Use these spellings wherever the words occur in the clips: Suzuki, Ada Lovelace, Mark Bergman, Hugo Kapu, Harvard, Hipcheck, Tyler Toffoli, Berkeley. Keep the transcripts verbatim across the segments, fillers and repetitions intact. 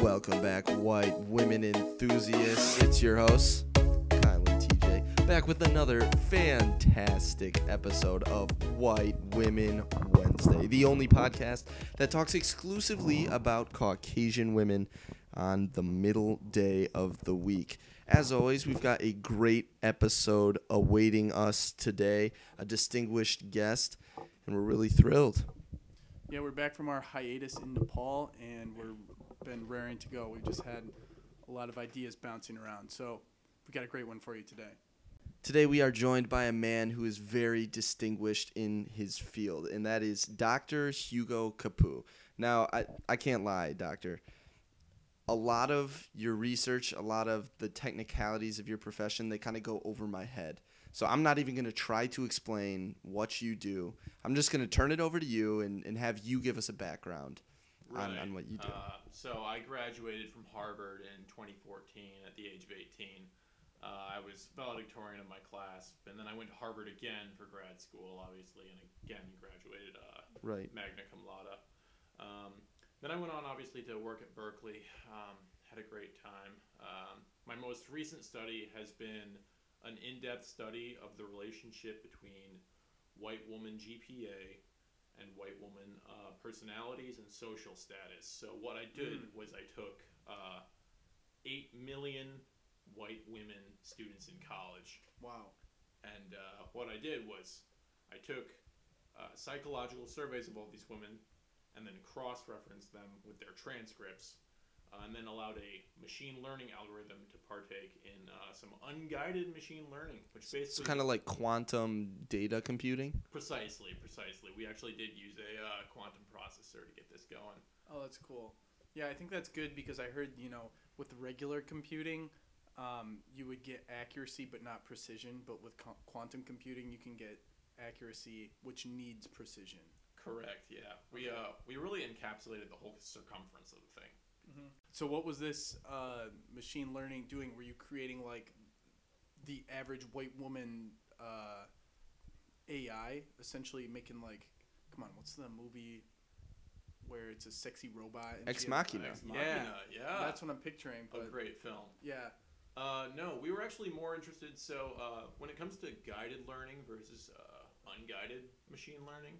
Welcome back, white women enthusiasts. It's your host, Kyle and T J, back with another fantastic episode of White Women Wednesday, the only podcast that talks exclusively about Caucasian women on the middle day of the week. As always, we've got a great episode awaiting us today, a distinguished guest, and we're really thrilled. Yeah, we're back from our hiatus in Nepal, and we've been raring to go. We've just had a lot of ideas bouncing around, so we got a great one for you today. Today we are joined by a man who is very distinguished in his field, and that is Doctor Hugo Kapu. Now, I, I can't lie, Doctor. A lot of your research, a lot of the technicalities of your profession, they kind of go over my head. So I'm not even going to try to explain what you do. I'm just going to turn it over to you and, and have you give us a background right. on, on what you do. Uh, so I graduated from Harvard in twenty fourteen at the age of eighteen. Uh, I was valedictorian of my class, and then I went to Harvard again for grad school, obviously, and again graduated uh, right. magna cum laude. Um, Then I went on, obviously, to work at Berkeley. Um, had a great time. Um, my most recent study has been an in-depth study of the relationship between white woman G P A and white woman uh, personalities and social status. So what I did mm. was I took uh, eight million white women students in college. Wow. And uh, what I did was I took uh, psychological surveys of all these women, and then cross-reference them with their transcripts, uh, and then allowed a machine learning algorithm to partake in uh, some unguided machine learning, which basically... So kind of like quantum data computing? Precisely, precisely. We actually did use a uh, quantum processor to get this going. Oh, that's cool. Yeah, I think that's good because I heard, you know, with regular computing, um, you would get accuracy but not precision, but with co- quantum computing, you can get accuracy which needs precision. Correct, yeah. We uh we really encapsulated the whole circumference of the thing. Mm-hmm. So what was this uh, machine learning doing? Were you creating like the average white woman uh, A I, essentially making like, come on, what's the movie where it's a sexy robot? And Ex Machina. Ex Machina, yeah. yeah. That's what I'm picturing. But a great film. Yeah. Uh, no, we were actually more interested. So uh, when it comes to guided learning versus uh, unguided machine learning,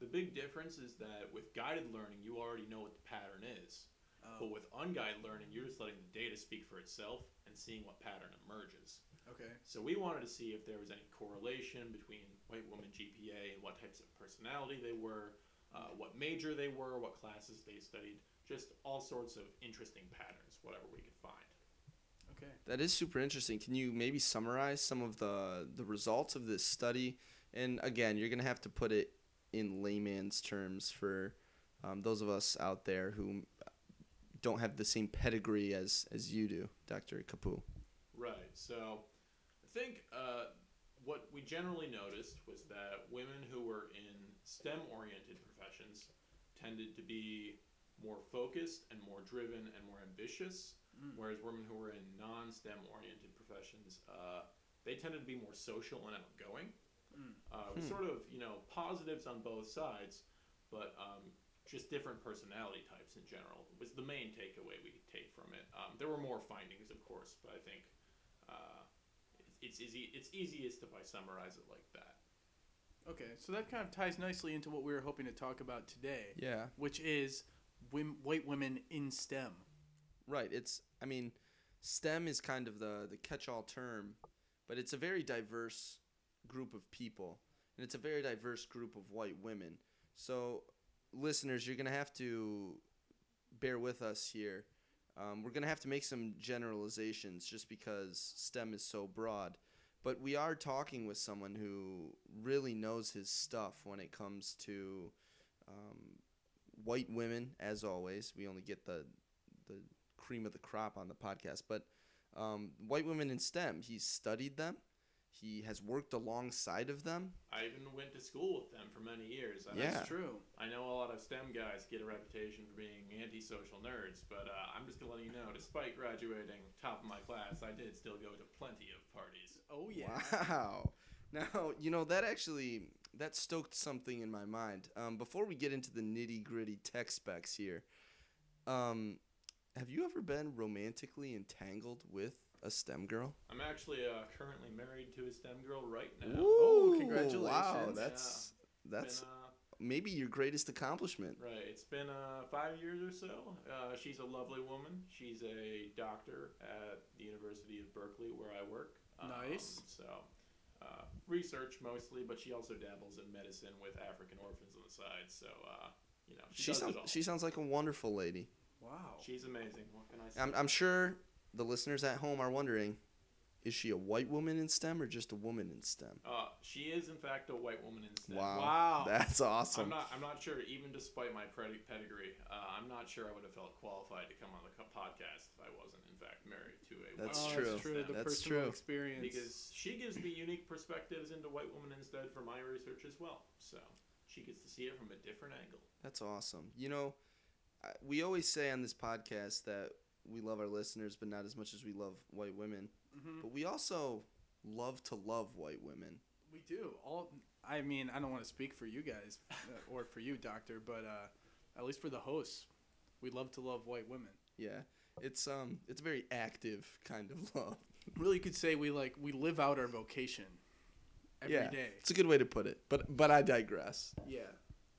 the big difference is that with guided learning, you already know what the pattern is. Oh. But with unguided learning, you're just letting the data speak for itself and seeing what pattern emerges. Okay. So we wanted to see if there was any correlation between white woman G P A and what types of personality they were, uh, what major they were, what classes they studied, just all sorts of interesting patterns, whatever we could find. Okay. That is super interesting. Can you maybe summarize some of the, the results of this study? And again, you're going to have to put it in layman's terms for um, those of us out there who don't have the same pedigree as, as you do, Doctor Kapu. Right. So I think uh, what we generally noticed was that women who were in STEM-oriented professions tended to be more focused and more driven and more ambitious, mm. whereas women who were in non-STEM-oriented professions, uh, they tended to be more social and outgoing. Uh, it was sort of, you know, positives on both sides, but um, just different personality types in general was the main takeaway we could take from it. Um, there were more findings, of course, but I think uh, it's, it's easy. It's easiest if I summarize it like that. Okay, so that kind of ties nicely into what we were hoping to talk about today. Yeah, which is whim- white women in STEM. Right. It's. I mean, STEM is kind of the the catch-all term, but it's a very diverse group of people, and it's a very diverse group of white women. So listeners, you're going to have to bear with us here. Um, we're going to have to make some generalizations just because STEM is so broad, but we are talking with someone who really knows his stuff when it comes to um, white women. As always, we only get the the cream of the crop on the podcast, but um, white women in STEM, he's studied them. He has worked alongside of them. I even went to school with them for many years. Yeah. That's true. I know a lot of STEM guys get a reputation for being antisocial nerds, but uh, I'm just going to let you know, despite graduating top of my class, I did still go to plenty of parties. Oh, yeah. Wow. Now, you know, that actually, that stoked something in my mind. Um, before we get into the nitty-gritty tech specs here, um, Have you ever been romantically entangled with a STEM girl? I'm actually uh, currently married to a STEM girl right now. Ooh, oh, congratulations. Wow, that's yeah. that's been, uh, maybe your greatest accomplishment. Right. It's been uh, five years or so. Uh, she's a lovely woman. She's a doctor at the University of Berkeley where I work. Um, nice. So uh, research mostly, but she also dabbles in medicine with African orphans on the side. So, uh, you know, she, she does sounds, it all. She sounds like a wonderful lady. Wow. She's amazing. What can I say? I'm, I'm sure the listeners at home are wondering, is she a white woman in STEM or just a woman in STEM? Uh, she is, in fact, a white woman in STEM. Wow. Wow. That's awesome. I'm not I'm not sure, even despite my pedigree, uh, I'm not sure I would have felt qualified to come on the podcast if I wasn't, in fact, married to a that's white woman. That's true. That's true. The personal experience. Because she gives me unique perspectives into white women instead for my research as well. So she gets to see it from a different angle. That's awesome. You know, we always say on this podcast that we love our listeners, but not as much as we love white women. Mm-hmm. But we also love to love white women. We do. All. I mean, I don't want to speak for you guys or for you, Doctor, but uh, at least for the hosts, we love to love white women. Yeah, it's um, it's a very active kind of love. Really, you could say we like we live out our vocation every yeah, day. It's a good way to put it. But but I digress. Yeah.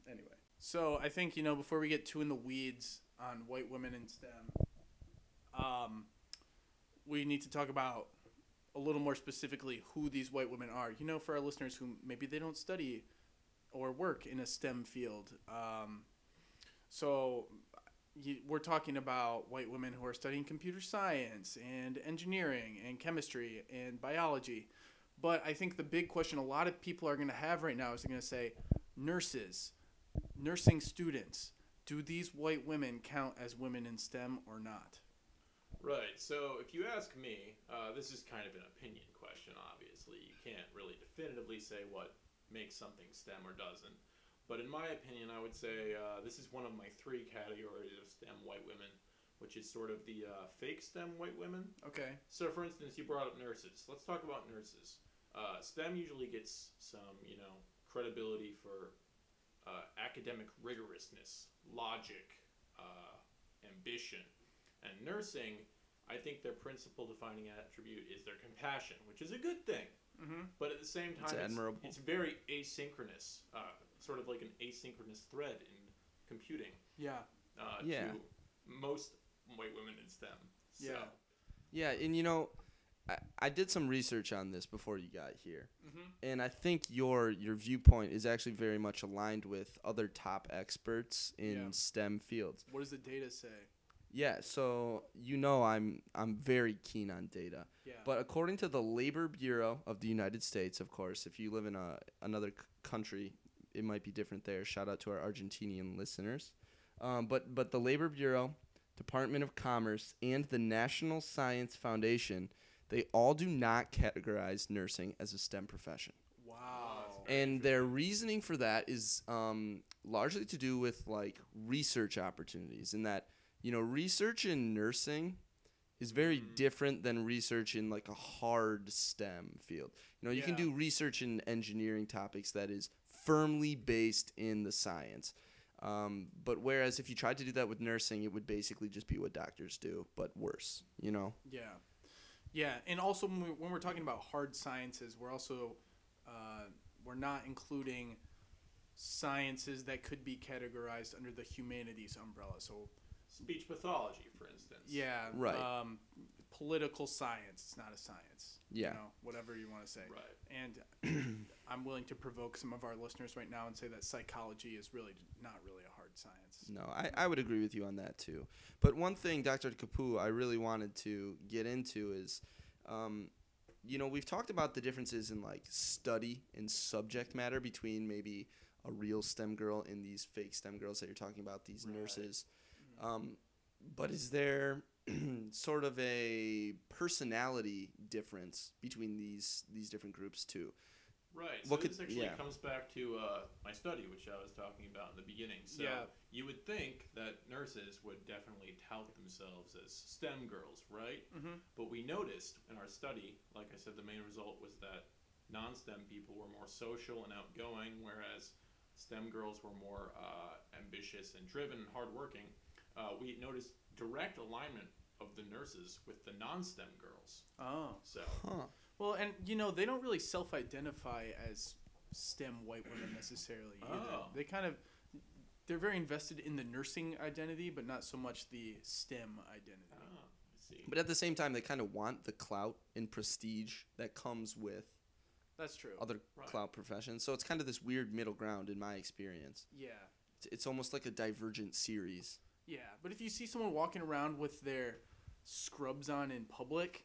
Anyway. So I think, you know, before we get too in the weeds on white women in STEM, um, we need to talk about a little more specifically who these white women are. You know, for our listeners who maybe they don't study or work in a STEM field. Um, so you, we're talking about white women who are studying computer science and engineering and chemistry and biology. But I think the big question a lot of people are going to have right now is they're going to say nurses. Nursing students, do these white women count as women in STEM or not? Right. So if you ask me, uh, this is kind of an opinion question, obviously. You can't really definitively say what makes something STEM or doesn't. But in my opinion, I would say uh, this is one of my three categories of STEM white women, which is sort of the uh, fake STEM white women. Okay. So for instance, you brought up nurses. Let's talk about nurses. Uh, STEM usually gets some, you know, credibility for Uh, academic rigorousness, logic, uh, ambition. And nursing, I think their principal defining attribute is their compassion, which is a good thing. Mm-hmm. But at the same time, it's, admirable. it's, it's very asynchronous, uh, sort of like an asynchronous thread in computing. Yeah. Uh, yeah. To most white women in STEM. So. Yeah. Yeah, and you know, I, I did some research on this before you got here, mm-hmm. and I think your your viewpoint is actually very much aligned with other top experts in yeah. STEM fields. What does the data say? Yeah, so you know I'm I'm very keen on data. Yeah. But according to the Labor Bureau of the United States, of course, if you live in a another c- country, it might be different there. Shout out to our Argentinian listeners. Um, but but the Labor Bureau, Department of Commerce, and the National Science Foundation, they all do not categorize nursing as a STEM profession. Wow. And their reasoning for that is um, largely to do with like research opportunities, in that, you know, research in nursing is very mm. different than research in like a hard STEM field. You know, you yeah. can do research in engineering topics that is firmly based in the science. Um, but whereas if you tried to do that with nursing, it would basically just be what doctors do, but worse, you know? Yeah. Yeah, and also when, we, when we're talking about hard sciences, we're also uh, we're not including sciences that could be categorized under the humanities umbrella. So, speech pathology, for instance. Yeah, right. Um, political science. It's not a science. Yeah, you know, whatever you want to say. Right. And I'm willing to provoke some of our listeners right now and say that psychology is really not really a hard science. No, I, I would agree with you on that too. But one thing, Doctor Kapu, I really wanted to get into is, um, you know, we've talked about the differences in like study and subject matter between maybe a real STEM girl and these fake STEM girls that you're talking about, these right. nurses. Um, but is there sort of a personality difference between these these different groups too? Right. So what this could, actually yeah. comes back to uh, my study, which I was talking about in the beginning. So yeah. you would think that nurses would definitely tout themselves as STEM girls, right? Mm-hmm. But we noticed in our study, like I said, the main result was that non-STEM people were more social and outgoing, whereas STEM girls were more uh, ambitious and driven and hardworking. Uh, we noticed direct alignment of the nurses with the non-STEM girls. Oh. So. Huh. Well, and, you know, they don't really self-identify as STEM white women necessarily either. Oh. They kind of, they're very invested in the nursing identity, but not so much the STEM identity. Oh, I see. But at the same time, they kind of want the clout and prestige that comes with That's true. other right. clout professions. So it's kind of this weird middle ground in my experience. Yeah. It's, it's almost like a divergent series. Yeah, but if you see someone walking around with their scrubs on in public,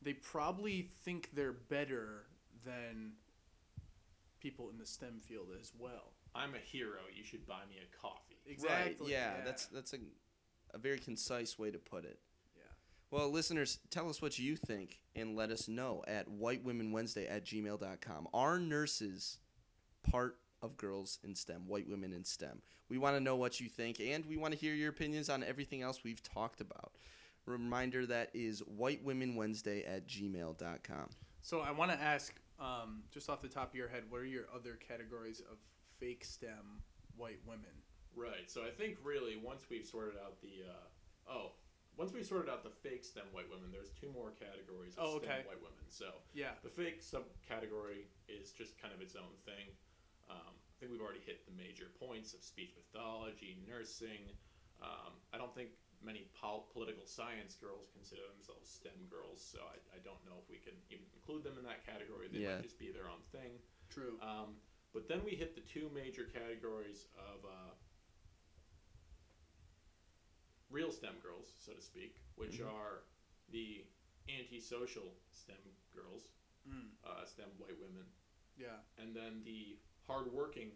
they probably think they're better than people in the STEM field as well. I'm a hero. You should buy me a coffee. Exactly. Right. Yeah, yeah, that's that's a, a very concise way to put it. Yeah. Well, listeners, tell us what you think and let us know at white women wednesday at gmail dot com. Are nurses part of girls in STEM, white women in STEM? We want to know what you think, and we want to hear your opinions on everything else we've talked about. Reminder, that is white women wednesday at gmail dot com. So I want to ask, um, just off the top of your head, what are your other categories of fake STEM white women? Right. So I think really once we've sorted out the uh, oh, once we've sorted out the fake STEM white women, there's two more categories of oh, okay. STEM white women. So yeah. The fake subcategory is just kind of its own thing. Um, I think we've already hit the major points of speech pathology, nursing. Um, I don't think many pol- political science girls consider themselves STEM girls, so I, I don't know if we can even include them in that category. They yeah. might just be their own thing. True. Um, but then we hit the two major categories of uh, real STEM girls, so to speak, which mm-hmm. are the antisocial STEM girls, mm. uh, STEM white women. Yeah. And then the hardworking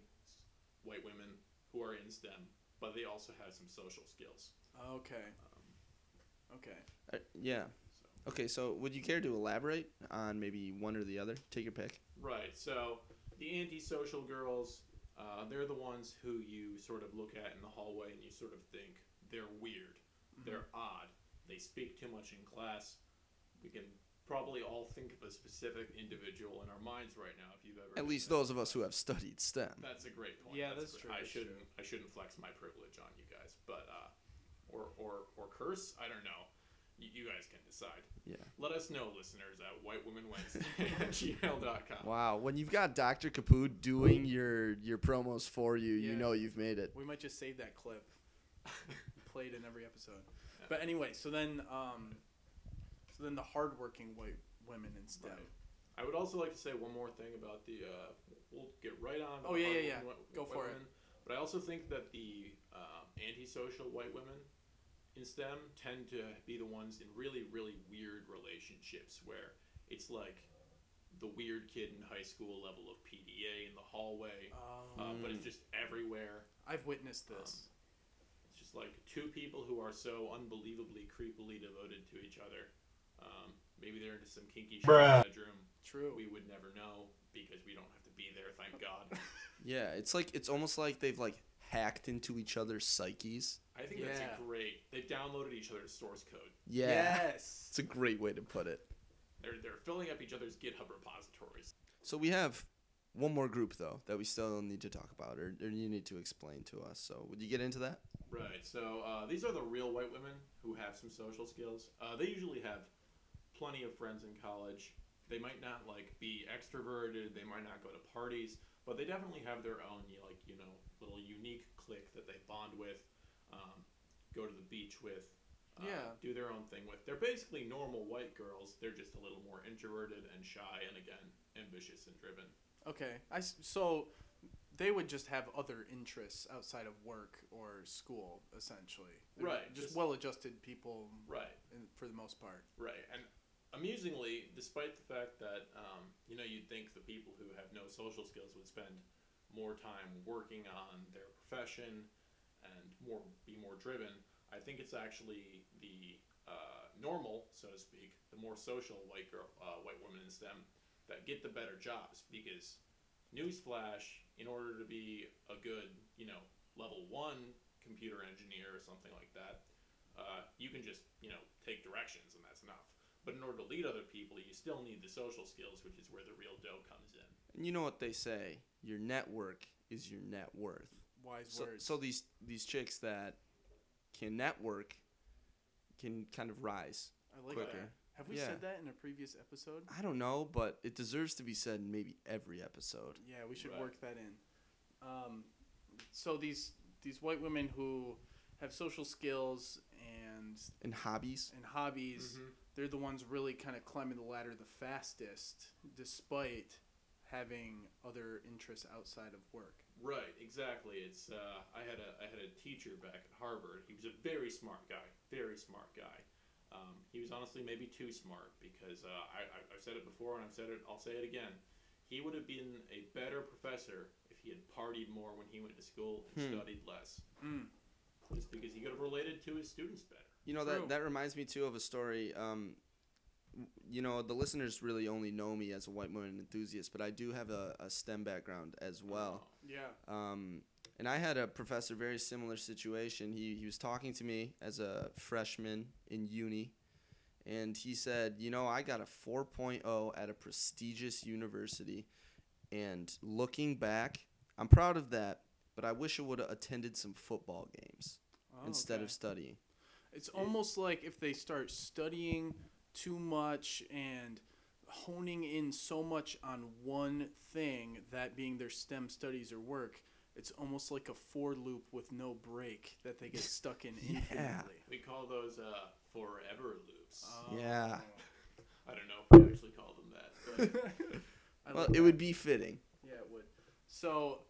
white women who are in STEM, but they also have some social skills. Okay. Um, okay. Uh, yeah. So. Okay, so would you care to elaborate on maybe one or the other? Take your pick. Right. So the antisocial girls, uh, they're the ones who you sort of look at in the hallway and you sort of think they're weird. Mm-hmm. They're odd. They speak too much in class. We can probably all think of a specific individual in our minds right now, if you've ever. At least those of us who have studied STEM. That's a great point. Yeah, that's, that's true. I that's shouldn't. True. I shouldn't flex my privilege on you guys, but uh, or or or curse. I don't know. You, you guys can decide. Yeah. Let us know, listeners, at white women wednesday at gmail dot com. Wow, when you've got Doctor Kapu doing your your promos for you, yeah. you know you've made it. We might just save that clip, played in every episode. Yeah. But anyway, so then. Um, So then the hardworking white women in STEM. Right. I would also like to say one more thing about the. Uh, we'll get right on. Oh yeah, yeah, yeah. Wh- Go for women. it. But I also think that the uh, antisocial white women in STEM tend to be the ones in really, really weird relationships where it's like the weird kid in high school level of P D A in the hallway, um, uh, but it's just everywhere. I've witnessed this. Um, it's just like two people who are so unbelievably creepily devoted to each other. Um, maybe they're into some kinky shit in the bedroom. True. We would never know because we don't have to be there, thank God. Yeah, it's like it's almost like they've like hacked into each other's psyches. I think yeah. that's a great. They've downloaded each other's source code. Yeah. Yes. It's a great way to put it. They're they're filling up each other's GitHub repositories. So we have one more group though that we still need to talk about, or, or you need to explain to us. So would you get into that? Right. So uh, these are the real white women who have some social skills. Uh, they usually have plenty of friends in college. They might not like be extroverted. They might not go to parties, but they definitely have their own like you know little unique clique that they bond with, um, go to the beach with, uh, yeah. do their own thing with. They're basically normal white girls. They're just a little more introverted and shy, and again ambitious and driven. Okay, I so they would just have other interests outside of work or school, essentially. They're right, just, just well-adjusted people. Right, in, for the most part. Right, and. Amusingly, despite the fact that, um, you know, you'd think the people who have no social skills would spend more time working on their profession and more be more driven, I think it's actually the uh, normal, so to speak, the more social white girl, uh, white women in STEM that get the better jobs because, newsflash, in order to be a good, you know, level one computer engineer or something like that, uh, you can just, you know, take directions and that's enough. But in order to lead other people, you still need the social skills, which is where the real dough comes in. And you know what they say, your network is your net worth. Wise so, words. So these, these chicks that can network can kind of rise I like quicker. That. Have we yeah. said that in a previous episode? I don't know, but it deserves to be said in maybe every episode. Yeah, we should right. work that in. Um, so these these white women who have social skills and and hobbies and hobbies, mm-hmm. they're the ones really kind of climbing the ladder the fastest, despite having other interests outside of work. Right, exactly. It's uh, I had a I had a teacher back at Harvard. He was a very smart guy, very smart guy. Um, he was honestly maybe too smart because uh, I, I, I've said it before and I've said it. I'll say it again. He would have been a better professor if he had partied more when he went to school and hmm. studied less. Mm. Just because he could have related to his students better. You know, True. that that reminds me too of a story. Um, you know, the listeners really only know me as a white woman enthusiast, but I do have a, a STEM background as well. Oh, yeah. Um, and I had a professor, very similar situation. He he was talking to me as a freshman in uni, and he said, you know, I got a four point oh at a prestigious university, and looking back, I'm proud of that, but I wish I would have attended some football games oh, instead okay. of studying. It's yeah. almost like if they start studying too much and honing in so much on one thing, that being their STEM studies or work, it's almost like a for loop with no break that they get stuck in yeah. infinitely. We call those uh, forever loops. Um, yeah. I don't know if we actually call them that. But well, it that. would be fitting. Yeah, it would. So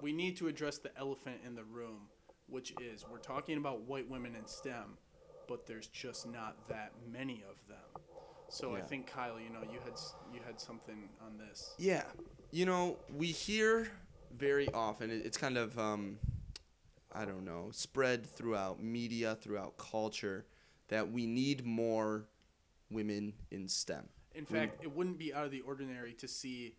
we need to address the elephant in the room, which is we're talking about white women in STEM, but there's just not that many of them. So yeah. I think, Kyle, you know, you had you had something on this. Yeah. You know, we hear... very often, it's kind of, um, I don't know, spread throughout media, throughout culture, that we need more women in STEM. In fact, we, it wouldn't be out of the ordinary to see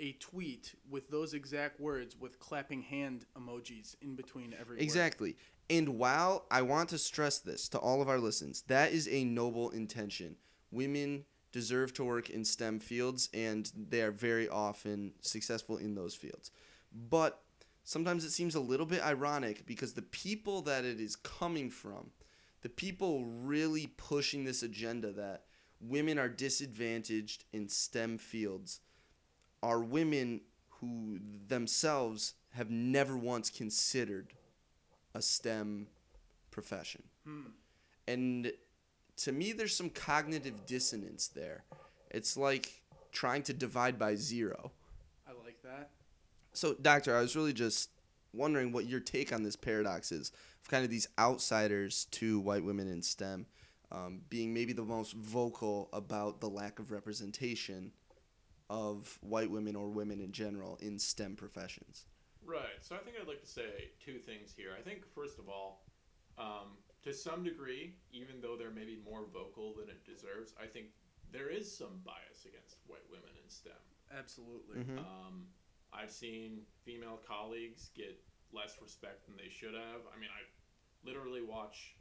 a tweet with those exact words with clapping hand emojis in between every Exactly. word. And while I want to stress this to all of our listeners, that is a noble intention. Women deserve to work in STEM fields, and they are very often successful in those fields. But sometimes it seems a little bit ironic because the people that it is coming from, the people really pushing this agenda that women are disadvantaged in STEM fields, are women who themselves have never once considered a STEM profession. Hmm. And to me, there's some cognitive dissonance there. It's like trying to divide by zero. I like that. So, Doctor, I was really just wondering what your take on this paradox is of kind of these outsiders to white women in STEM um, being maybe the most vocal about the lack of representation of white women or women in general in STEM professions. Right. So I think I'd like to say two things here. I think, first of all, um, to some degree, even though they're maybe more vocal than it deserves, I think there is some bias against white women in STEM. Absolutely. Mm-hmm. Um I've seen female colleagues get less respect than they should have. I mean, I literally watch,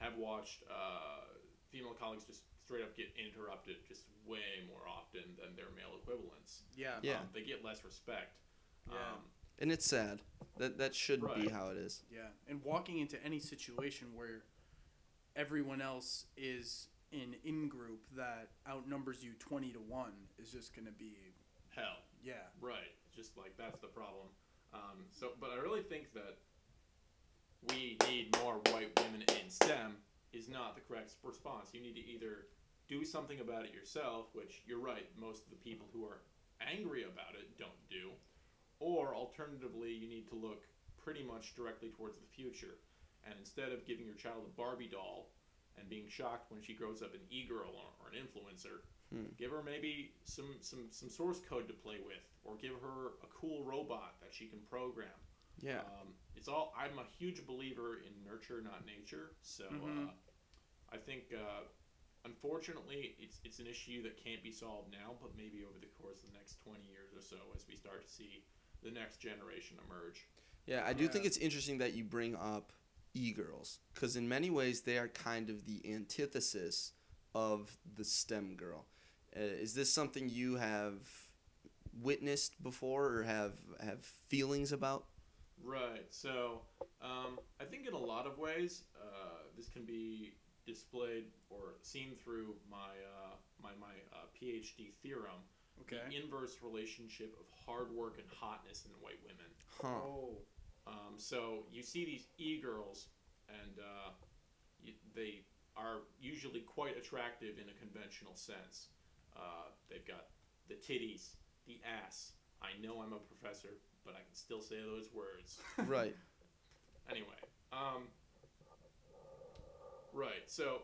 have watched uh, female colleagues just straight up get interrupted just way more often than their male equivalents. Yeah. yeah. Um, they get less respect. Yeah. Um, and it's sad. That that should right. be how it is. Yeah. And walking into any situation where everyone else is an in-group that outnumbers you twenty to one is just going to be... hell. Yeah. Right. Just like that's the problem. Um, so, but I really think that we need more white women in STEM is not the correct response. You need to either do something about it yourself, which you're right, most of the people who are angry about it don't do, or alternatively, you need to look pretty much directly towards the future. And instead of giving your child a Barbie doll and being shocked when she grows up an e-girl or, or an influencer, hmm. give her maybe some, some, some source code to play with, or give her a cool robot that she can program. Yeah. Um, it's all. I'm a huge believer in nurture, not nature. So mm-hmm. uh, I think, uh, unfortunately, it's it's an issue that can't be solved now, but maybe over the course of the next twenty years or so as we start to see the next generation emerge. Yeah, I do yeah. think it's interesting that you bring up e-girls, because in many ways they are kind of the antithesis of the STEM girl. Uh, is this something you have witnessed before or have have feelings about? Right. So um, I think in a lot of ways uh, this can be displayed or seen through my uh, my my uh, PhD theorem, okay. the inverse relationship of hard work and hotness in white women. Huh. Oh. Um, so you see these e-girls, and uh, you, they are usually quite attractive in a conventional sense. Uh, they've got the titties, the ass. I know I'm a professor, but I can still say those words. Right. Anyway. Um, right. So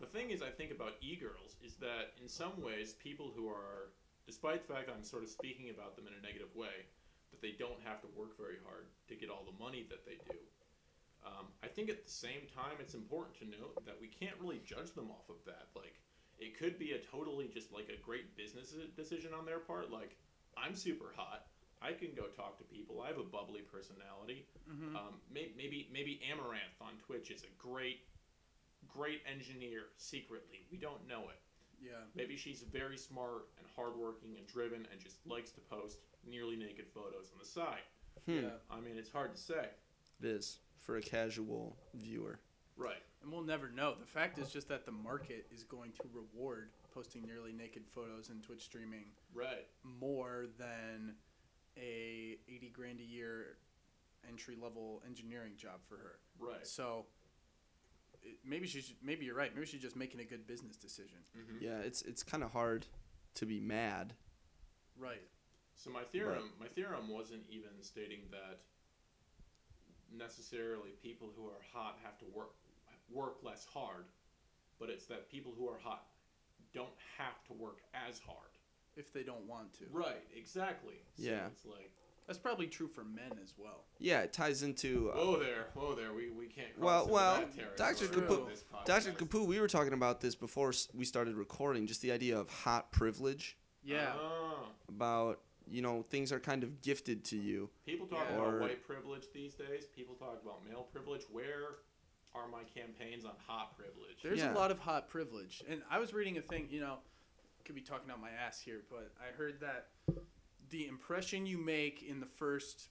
the thing is, I think about e-girls is that in some ways, people who are, despite the fact that I'm sort of speaking about them in a negative way, that they don't have to work very hard to get all the money that they do. Um, I think at the same time, it's important to note that we can't really judge them off of that. Like, it could be a totally just like a great business decision on their part. Like, I'm super hot. I can go talk to people. I have a bubbly personality. Mm-hmm. Um, may- maybe maybe Amaranth on Twitch is a great, great engineer secretly. We don't know it. Yeah. Maybe she's very smart and hardworking and driven and just likes to post nearly naked photos on the side. Hmm. Yeah. I mean, it's hard to say. It is for a casual viewer. Right. And we'll never know. The fact is just that the market is going to reward posting nearly naked photos and Twitch streaming right. more than a eighty grand a year entry level engineering job for her. Right. So it, maybe she's maybe you're right. Maybe she's just making a good business decision. Mm-hmm. Yeah, it's it's kind of hard to be mad. Right. So my theorem but. my theorem wasn't even stating that necessarily people who are hot have to work work less hard, but it's that people who are hot don't have to work as hard if they don't want to. Right, exactly. So yeah, it's like that's probably true for men as well. Yeah, it ties into. Um, whoa there, whoa there. We we can't. Cross well, into well, that Doctor Kapu, Doctor Kapu, we were talking about this before we started recording. Just the idea of hot privilege. Yeah. Uh, about you know things are kind of gifted to you. People talk yeah. about white privilege these days. People talk about male privilege. Where are my campaigns on hot privilege? There's yeah. a lot of hot privilege, and I was reading a thing. You know, could be talking out my ass here, but I heard that. The impression you make in the first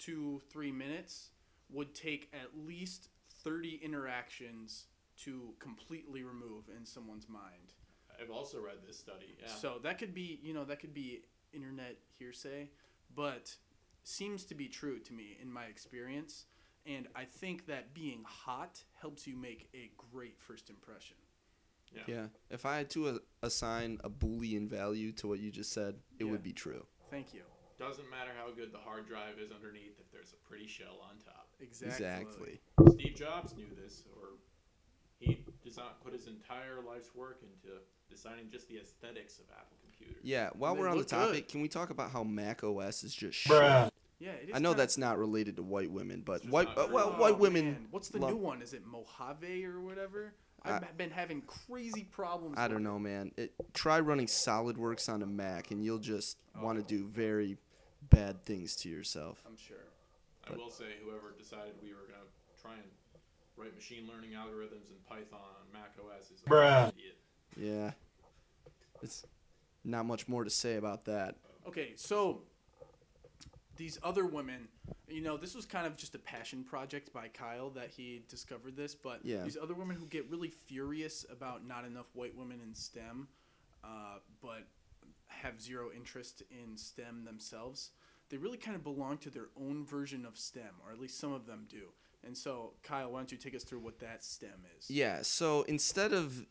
two, three minutes would take at least thirty interactions to completely remove in someone's mind. I've also read this study, yeah. So that could be, you know, that could be internet hearsay, but seems to be true to me in my experience. And I think that being hot helps you make a great first impression. Yeah. yeah. If I had to uh, assign a Boolean value to what you just said, it yeah. would be true. Thank you. Doesn't matter how good the hard drive is underneath if there's a pretty shell on top. Exactly. exactly. Steve Jobs knew this, or he designed, put his entire life's work into designing just the aesthetics of Apple computers. Yeah. While we're on the topic, good. Can we talk about how Mac O S is just shit? Yeah, it is I know that's not related to white women, but white uh, well, oh, white women. Man. What's the love- new one? Is it Mojave or whatever? I've I, been having crazy problems. I don't know, man. It, try running SolidWorks on a Mac, and you'll just oh, want to do very bad things to yourself. I'm sure. But, I will say, whoever decided we were going to try and write machine learning algorithms in Python on Mac O S is an idiot. Yeah. It's not much more to say about that. Okay, so these other women, you know, this was kind of just a passion project by Kyle that he discovered this, but yeah. these other women who get really furious about not enough white women in STEM, uh, but have zero interest in STEM themselves, they really kind of belong to their own version of STEM, or at least some of them do. And so, Kyle, why don't you take us through what that STEM is? Yeah, so instead of,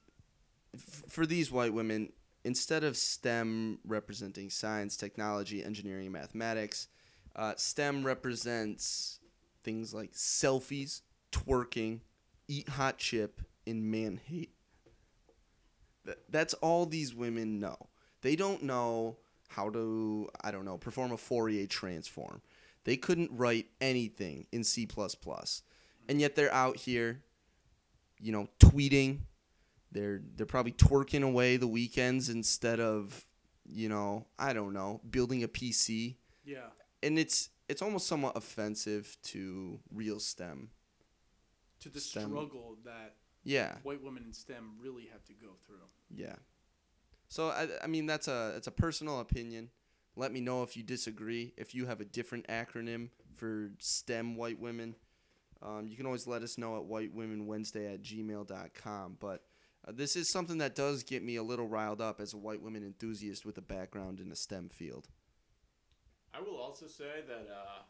f- for these white women, instead of STEM representing science, technology, engineering, and mathematics, Uh, STEM represents things like selfies, twerking, eat hot chip, and man hate. Th- that's all these women know. They don't know how to, I don't know, perform a Fourier transform. They couldn't write anything in C plus plus. And yet they're out here, you know, tweeting. They're, they're probably twerking away the weekends instead of, you know, I don't know, building a P C. Yeah. And it's it's almost somewhat offensive to real STEM. To the STEM. Struggle that yeah. white women in STEM really have to go through. Yeah. So, I, I mean, that's a it's a personal opinion. Let me know if you disagree, if you have a different acronym for STEM white women. Um, you can always let us know at white women wednesday at gmail dot com. But uh, this is something that does get me a little riled up as a white women enthusiast with a background in the STEM field. I will also say that uh,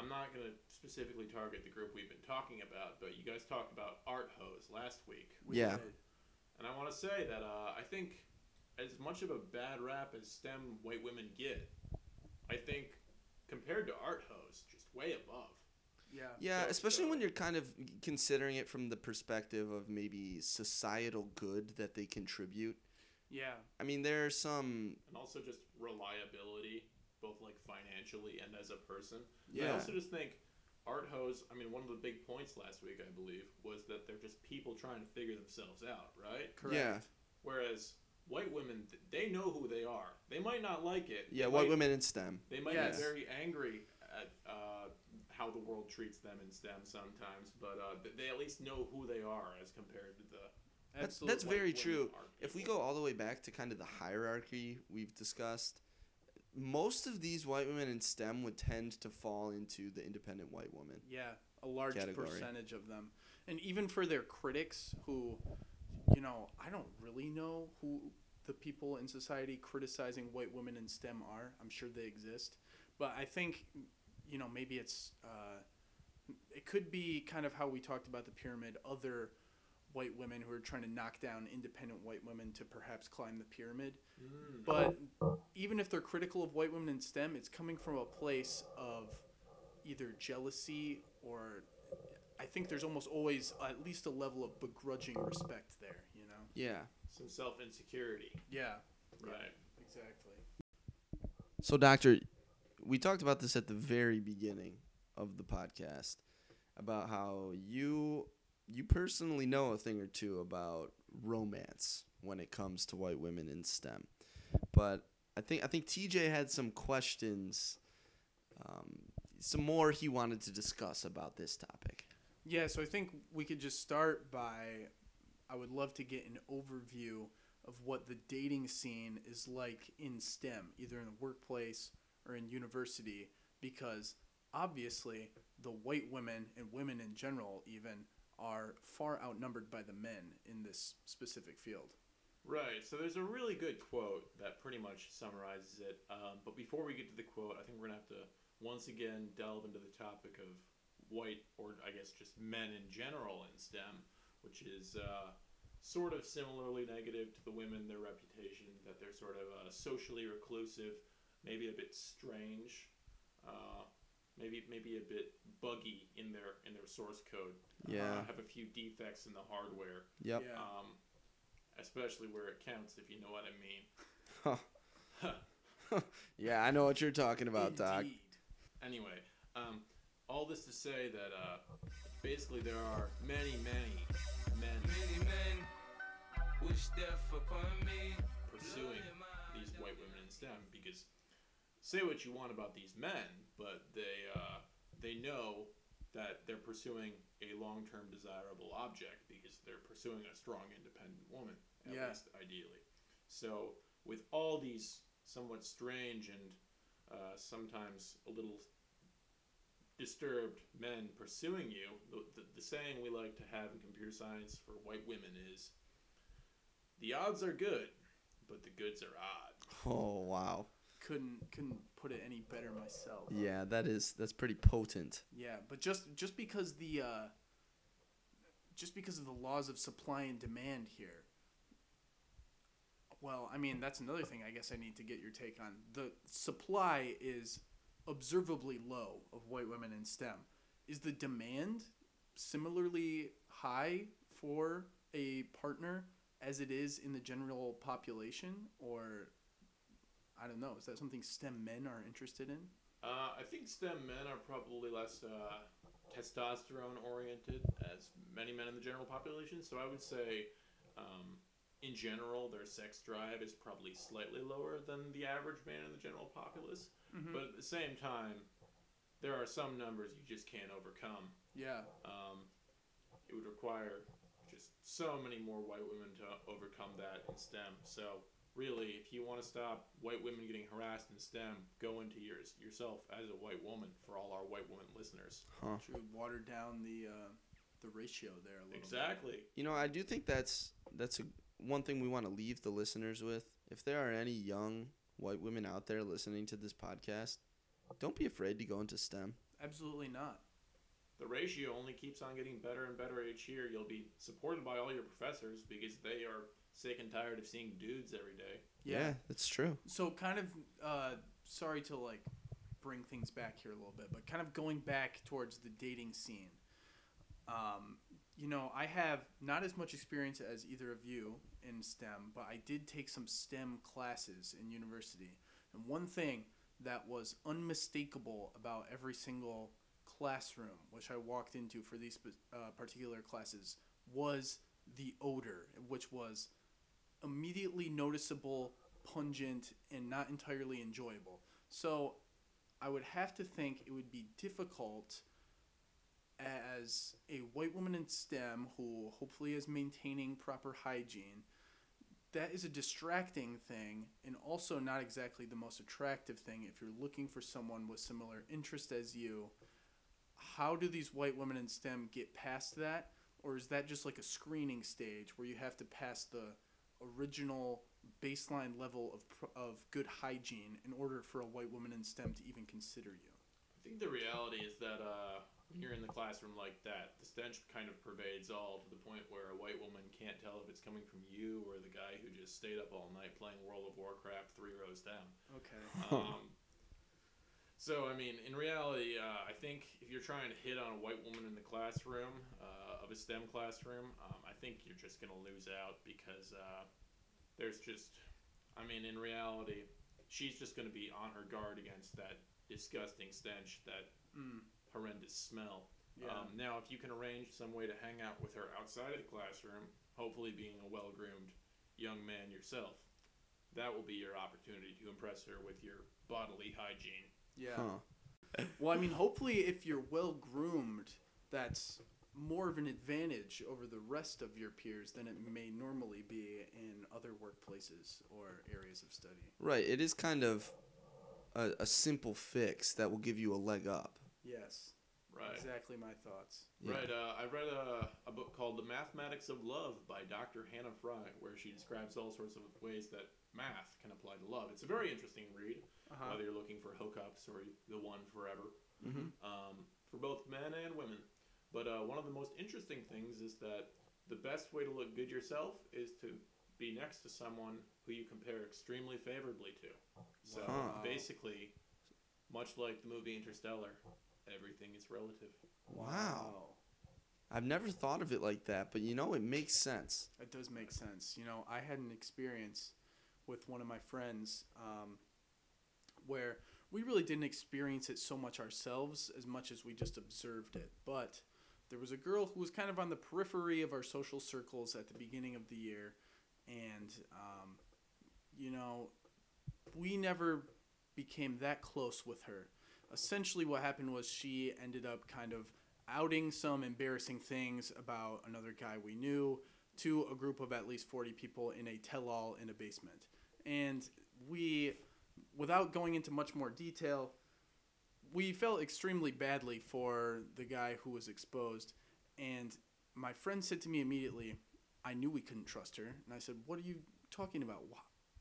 I'm not going to specifically target the group we've been talking about, but you guys talked about art hoes last week. We yeah. Did. And I want to say that uh, I think as much of a bad rap as STEM white women get, I think compared to art hoes, just way above. Yeah, yeah, so, especially so. when you're kind of considering it from the perspective of maybe societal good that they contribute. Yeah. I mean, there are some... And also just reliability, both like financially and as a person. Yeah. I also just think art hoes, I mean, one of the big points last week, I believe, was that they're just people trying to figure themselves out, right? Correct. Yeah. Whereas... white women, they know who they are. They might not like it. Yeah, they white might, women in STEM. They might yes. be very angry at uh, how the world treats them in STEM sometimes, but uh, they at least know who they are as compared to the... That's, that's very true. If we go all the way back to kind of the hierarchy we've discussed, most of these white women in STEM would tend to fall into the independent white woman. Yeah, a large category. Percentage of them. And even for their critics who... You know, I don't really know who the people in society criticizing white women in STEM are. I'm sure they exist. But I think, you know, maybe it's, uh, it could be kind of how we talked about the pyramid, other white women who are trying to knock down independent white women to perhaps climb the pyramid. Mm. But even if they're critical of white women in STEM, it's coming from a place of either jealousy or... I think there's almost always at least a level of begrudging respect there, you know? Yeah. Some self-insecurity. Yeah. Right. Yeah, exactly. So, Doctor, we talked about this at the very beginning of the podcast, about how you you personally know a thing or two about romance when it comes to white women in STEM. But I think I think T J had some questions, um, some more he wanted to discuss about this topic. Yeah, so I think we could just start by, I would love to get an overview of what the dating scene is like in STEM, either in the workplace or in university, because obviously the white women and women in general even are far outnumbered by the men in this specific field. Right, so there's a really good quote that pretty much summarizes it, um, but before we get to the quote, I think we're going to have to once again delve into the topic of white, or I guess just men in general in STEM, which is uh, sort of similarly negative to the women, their reputation, that they're sort of uh, socially reclusive, maybe a bit strange, uh, maybe maybe a bit buggy in their in their source code. Yeah. Uh, have a few defects in the hardware. Yep. Yeah. Um, especially where it counts, if you know what I mean. Huh. Yeah, I know what you're talking about, Indeed. Doc. Anyway, um... all this to say that uh, basically there are many, many men, many men wish death upon me, pursuing these white women in STEM, because say what you want about these men, but they uh, they know that they're pursuing a long-term desirable object because they're pursuing a strong, independent woman, at yeah. least ideally. So with all these somewhat strange and uh, sometimes a little... disturbed men pursuing you, the, the, the saying we like to have in computer science for white women is, the odds are good, but the goods are odd. Oh, wow. Couldn't couldn't put it any better myself. Yeah, that is that's pretty potent. Yeah, but just just because the uh, just because of the laws of supply and demand here. Well, I mean, that's another thing I guess I need to get your take on. The supply is observably low of white women in STEM. Is the demand similarly high for a partner as it is in the general population? Or, I don't know, is that something STEM men are interested in? Uh, I think STEM men are probably less uh, testosterone oriented as many men in the general population. So I would say um, in general their sex drive is probably slightly lower than the average man in the general populace. Mm-hmm. But at the same time, there are some numbers you just can't overcome. Yeah. Um, it would require just so many more white women to overcome that in STEM. So really, if you want to stop white women getting harassed in STEM, go into yours yourself as a white woman. For all our white woman listeners, huh. Should we water down the uh, the ratio there a little exactly. bit? Exactly. You know, I do think that's that's a, one thing we want to leave the listeners with. If there are any young white women out there listening to this podcast, don't be afraid to go into STEM. Absolutely not. The ratio only keeps on getting better and better each year. You'll be supported by all your professors because they are sick and tired of seeing dudes every day. Yeah, yeah, that's true. So kind of, uh, sorry to like bring things back here a little bit, but kind of going back towards the dating scene. Um, you know, I have not as much experience as either of you in STEM, but I did take some STEM classes in university. And one thing that was unmistakable about every single classroom, which I walked into for these uh, particular classes, was the odor, which was immediately noticeable, pungent, and not entirely enjoyable. So I would have to think it would be difficult as a white woman in STEM who hopefully is maintaining proper hygiene. That is a distracting thing and also not exactly the most attractive thing if you're looking for someone with similar interest as you. How do these white women in STEM get past that? Or is that just like a screening stage where you have to pass the original baseline level of of good hygiene in order for a white woman in STEM to even consider you? I think the reality is that uh, when you're in the classroom like that, the stench kind of pervades all to the point where a white woman can't tell if it's coming from you or the guy who just stayed up all night playing World of Warcraft three rows down. Okay. Um, so, I mean, in reality, uh, I think if you're trying to hit on a white woman in the classroom, uh, of a STEM classroom, um, I think you're just going to lose out because uh, there's just, I mean, in reality, she's just going to be on her guard against that disgusting stench, that mm. horrendous smell. Yeah. Um, now, if you can arrange some way to hang out with her outside of the classroom, hopefully being a well-groomed young man yourself, that will be your opportunity to impress her with your bodily hygiene. Yeah. Huh. Well, I mean, hopefully if you're well-groomed, that's more of an advantage over the rest of your peers than it may normally be in other workplaces or areas of study. Right. It is kind of a, a simple fix that will give you a leg up. Yes. Right. Exactly my thoughts. Yeah. Right. Uh, I read a, a book called The Mathematics of Love by Doctor Hannah Fry, where she describes all sorts of ways that math can apply to love. It's a very interesting read, uh-huh. whether you're looking for hookups or the one forever, mm-hmm. um, for both men and women. But uh, one of the most interesting things is that the best way to look good yourself is to be next to someone who you compare extremely favorably to. So wow. basically, much like the movie Interstellar, everything is relative. Wow. I've never thought of it like that, but you know, it makes sense. It does make sense. You know, I had an experience with one of my friends um, where we really didn't experience it so much ourselves as much as we just observed it. But there was a girl who was kind of on the periphery of our social circles at the beginning of the year. And, um, you know, we never became that close with her. Essentially what happened was she ended up kind of outing some embarrassing things about another guy we knew to a group of at least forty people in a tell-all in a basement. And we, without going into much more detail, we felt extremely badly for the guy who was exposed. And my friend said to me immediately, I knew we couldn't trust her. And I said, what are you talking about?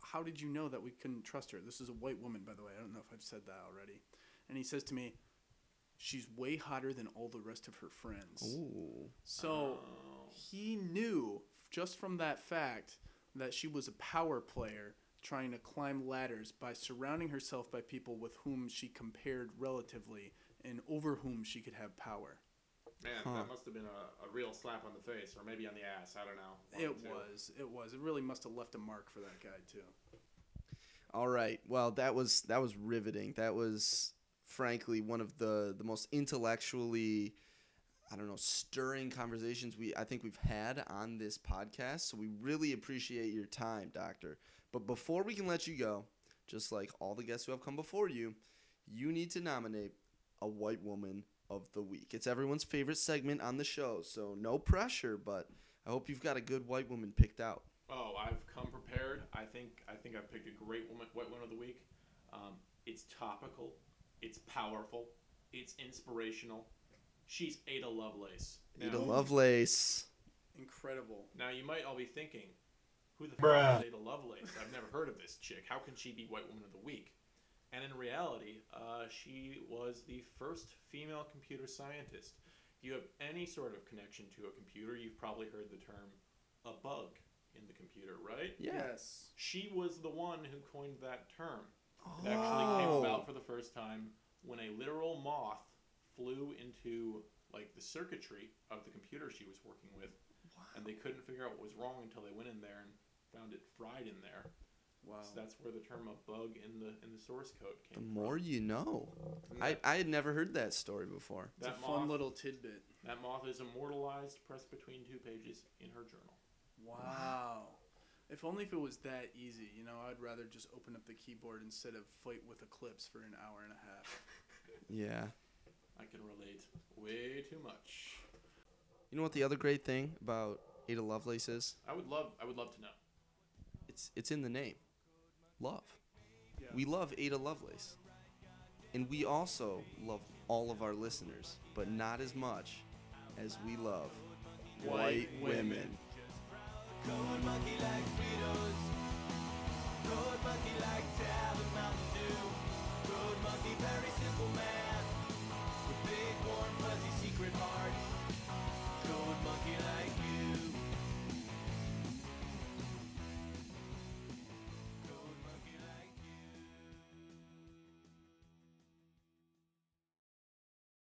How did you know that we couldn't trust her? This is a white woman, by the way. I don't know if I've said that already. And he says to me, she's way hotter than all the rest of her friends. Ooh. So oh. he knew just from that fact that she was a power player trying to climb ladders by surrounding herself by people with whom she compared relatively and over whom she could have power. Man, huh. that must have been a, a real slap on the face, or maybe on the ass. I don't know. It was. It was. It really must have left a mark for that guy, too. All right. Well, that was that was riveting. That was, frankly, one of the, the most intellectually, I don't know, stirring conversations we I think we've had on this podcast. So we really appreciate your time, Doctor. But before we can let you go, just like all the guests who have come before you, you need to nominate a white woman of the week. It's everyone's favorite segment on the show, so no pressure, but I hope you've got a good white woman picked out. Oh, I've come prepared. I think I think I've picked a great woman, wet one of the week. Um, it's topical. It's powerful. It's inspirational. She's Ada Lovelace. Now, Ada Lovelace. Incredible. Now, you might all be thinking, who the fuck is Ada Lovelace? I've never heard of this chick. How can she be White Woman of the Week? And in reality, uh, she was the first female computer scientist. If you have any sort of connection to a computer, you've probably heard the term a bug in the computer, right? Yes. She was the one who coined that term. Oh. It actually came about for the first time when a literal moth flew into like the circuitry of the computer she was working with. Wow. And they couldn't figure out what was wrong until they went in there and found it fried in there. Wow. So that's where the term a bug in the in the source code came from. The more from. You know. That, I, I had never heard that story before. It's that a moth, fun little tidbit. That moth is immortalized, pressed between two pages in her journal. Wow. wow. If only if it was that easy. You know, I'd rather just open up the keyboard instead of fight with Eclipse for an hour and a half. Yeah. I can relate way too much. You know what the other great thing about Ada Lovelace is? I would love I would love to know. It's it's in the name. Love. Yeah. We love Ada Lovelace. And we also love all of our listeners, but not as much as we love white, white women. women. Just proud, cold monkey like Fritos. Cold monkey like